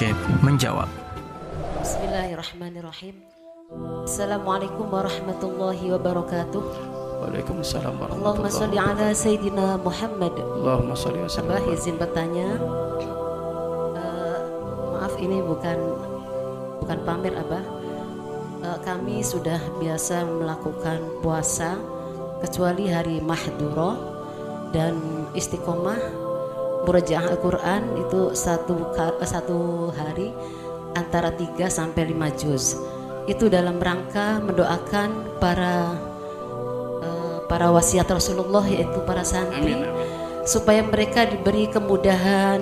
Syekh menjawab. Bismillahirrahmanirrahim. Assalamualaikum warahmatullahi wabarakatuh. Waalaikumsalam warahmatullahi wabarakatuh. Allahumma salli ala Sayyidina Muhammad. Allahumma salli ala Sayyidina Muhammad. Abah izin bertanya, maaf ini bukan pamer Abah. Kami sudah biasa melakukan puasa kecuali hari Mahdurah dan Istiqomah. Murajaah Al-Quran itu satu hari antara 3 sampai 5 juz. Itu dalam rangka mendoakan para wasiat Rasulullah, yaitu para santri, supaya mereka diberi kemudahan,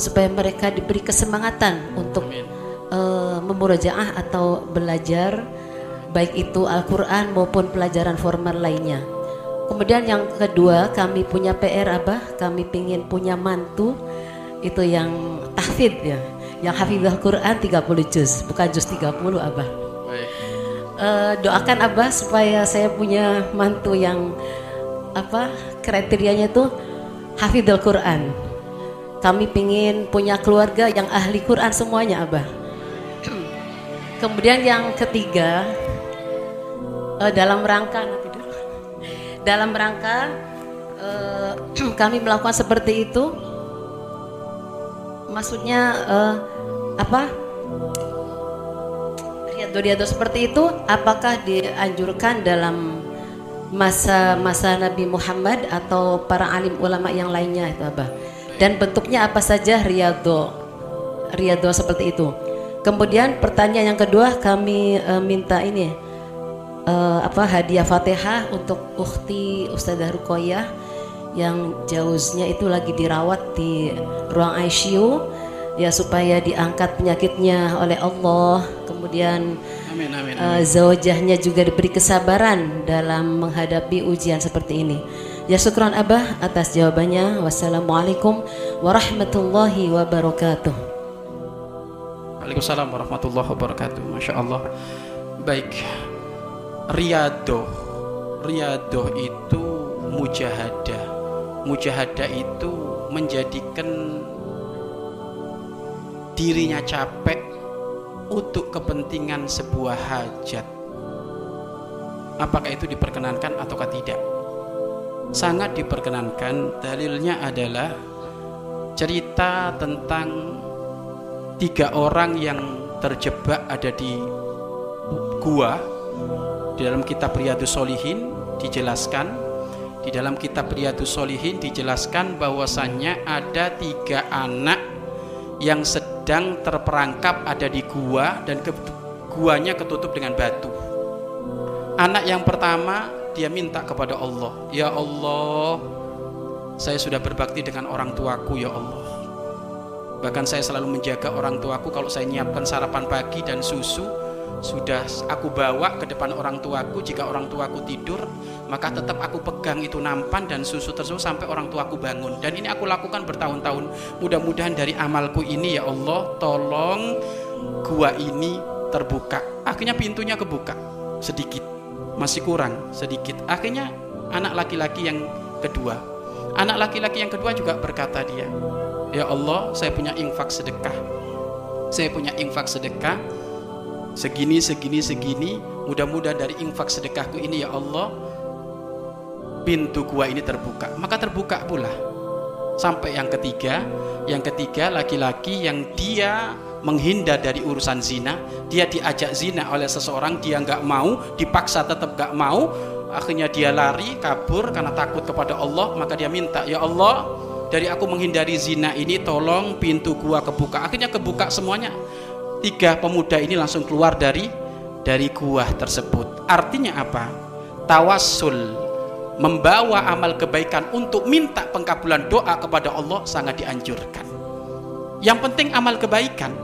supaya mereka diberi kesemangatan untuk memurajaah atau belajar, baik itu Al-Quran maupun pelajaran formal lainnya. Kemudian yang kedua, kami punya PR Abah, kami pingin punya mantu itu yang tahfidz ya, yang hafizah Quran 30 juz, bukan juz 30 Abah. Doakan Abah supaya saya punya mantu yang kriterianya itu hafizah Quran. Kami pingin punya keluarga yang ahli Quran semuanya Abah. Kemudian yang ketiga, dalam rangka kami melakukan seperti itu, maksudnya riado seperti itu, apakah dianjurkan dalam masa Nabi Muhammad atau para alim ulama yang lainnya itu Abah, dan bentuknya apa saja riado seperti itu. Kemudian pertanyaan yang kedua, kami minta ini hadiah Fatihah untuk ukhti Ustadzah Rukoyah yang jauznya itu lagi dirawat di ruang ICU ya, supaya diangkat penyakitnya oleh Allah. Kemudian zaujahnya juga diberi kesabaran dalam menghadapi ujian seperti ini. Ya, syukran Abah atas jawabannya. Wassalamualaikum warahmatullahi wabarakatuh. Waalaikumsalam warahmatullahi wabarakatuh. Masya Allah. Baik, Riyadoh itu mujahadah itu menjadikan dirinya capek untuk kepentingan sebuah hajat. Apakah itu diperkenankan ataukah tidak? Sangat diperkenankan. Dalilnya adalah cerita tentang 3 orang yang terjebak ada di gua. Di dalam kitab Riyadus Shalihin dijelaskan, bahwasannya ada 3 anak yang sedang terperangkap ada di gua, dan guanya ketutup dengan batu. Anak yang pertama dia minta kepada Allah, ya Allah, saya sudah berbakti dengan orang tuaku ya Allah, bahkan saya selalu menjaga orang tuaku. Kalau saya nyiapkan sarapan pagi dan susu, sudah aku bawa ke depan orang tuaku. Jika orang tuaku tidur, maka tetap aku pegang itu nampan dan susu tersebut sampai orang tuaku bangun. Dan ini aku lakukan bertahun-tahun. Mudah-mudahan dari amalku ini ya Allah, tolong gua ini terbuka. Akhirnya pintunya kebuka sedikit, masih kurang sedikit. Akhirnya anak laki-laki yang kedua, juga berkata dia, ya Allah, saya punya infak sedekah, segini, mudah-mudahan dari infak sedekahku ini ya Allah, pintu gua ini terbuka. Maka terbuka pula. Sampai yang ketiga, laki-laki yang dia menghindar dari urusan zina, dia diajak zina oleh seseorang, dia nggak mau, dipaksa tetap nggak mau. Akhirnya dia lari, kabur karena takut kepada Allah. Maka dia minta, ya Allah, dari aku menghindari zina ini, tolong pintu gua kebuka. Akhirnya kebuka semuanya. 3 pemuda ini langsung keluar dari gua tersebut. Artinya apa? Tawasul, membawa amal kebaikan untuk minta pengkabulan doa kepada Allah sangat dianjurkan. Yang penting amal kebaikan.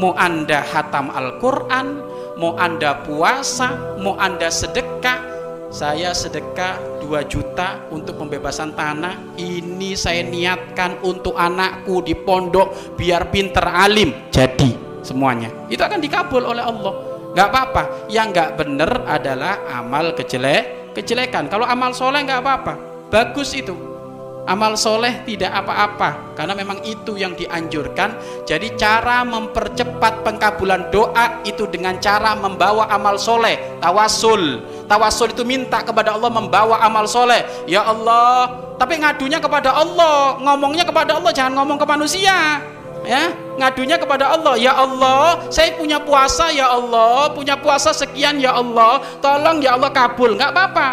Mau Anda hatam Al-Quran, mau Anda puasa, mau Anda sedekah. Saya sedekah 2 juta untuk pembebasan tanah. Ini saya niatkan untuk anakku di pondok biar pinter alim. Jadi semuanya itu akan dikabul oleh Allah. Nggak apa-apa. Yang nggak bener adalah amal kejelekan. Kalau amal soleh nggak apa-apa, bagus itu. Amal soleh tidak apa-apa, karena memang itu yang dianjurkan. Jadi cara mempercepat pengkabulan doa itu dengan cara membawa amal soleh, tawasul. Tawasul itu minta kepada Allah membawa amal soleh. Ya Allah, tapi ngadunya kepada Allah, ngomongnya kepada Allah, jangan ngomong ke manusia. Ya, ngadunya kepada Allah. Ya Allah, saya punya puasa, ya Allah, punya puasa sekian, ya Allah, tolong ya Allah kabul. Nggak apa-apa.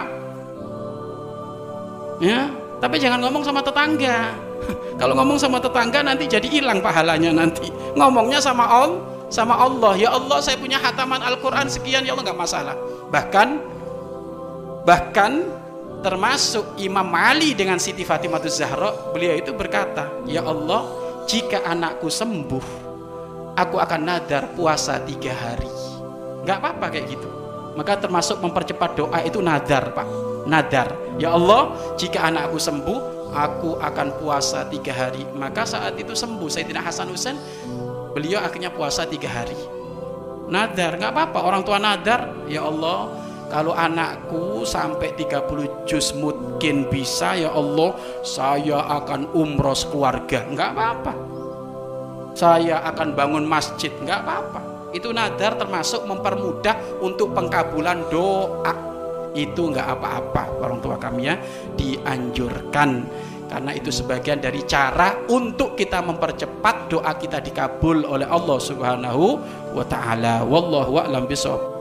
Ya, tapi jangan ngomong sama tetangga. Kalau ngomong sama tetangga nanti jadi hilang pahalanya nanti. Ngomongnya sama Allah. Ya Allah, saya punya hataman Al-Quran sekian, ya Allah, nggak masalah. Bahkan termasuk Imam Ali dengan Siti Fatimah Az-Zahra, beliau itu berkata, ya Allah, jika anakku sembuh, aku akan nadar puasa 3 hari. Nggak apa-apa kayak gitu. Maka termasuk mempercepat doa itu nadar, Pak. Nadar. Ya Allah, jika anakku sembuh, aku akan puasa 3 hari. Maka saat itu sembuh. Sayyidina Hasan Hussein, beliau akhirnya puasa 3 hari. Nadar, nggak apa-apa. Orang tua nadar, ya Allah, kalau anakku sampai 30 juz mungkin bisa, ya Allah, saya akan umroh keluarga. Enggak apa-apa. Saya akan bangun masjid. Enggak apa-apa. Itu nadar termasuk mempermudah untuk pengkabulan doa. Itu enggak apa-apa. Orang tua kami ya, dianjurkan. Karena itu sebagian dari cara untuk kita mempercepat doa kita dikabul oleh Allah Subhanahu wa Ta'ala. Wallahu a'lam bishawab.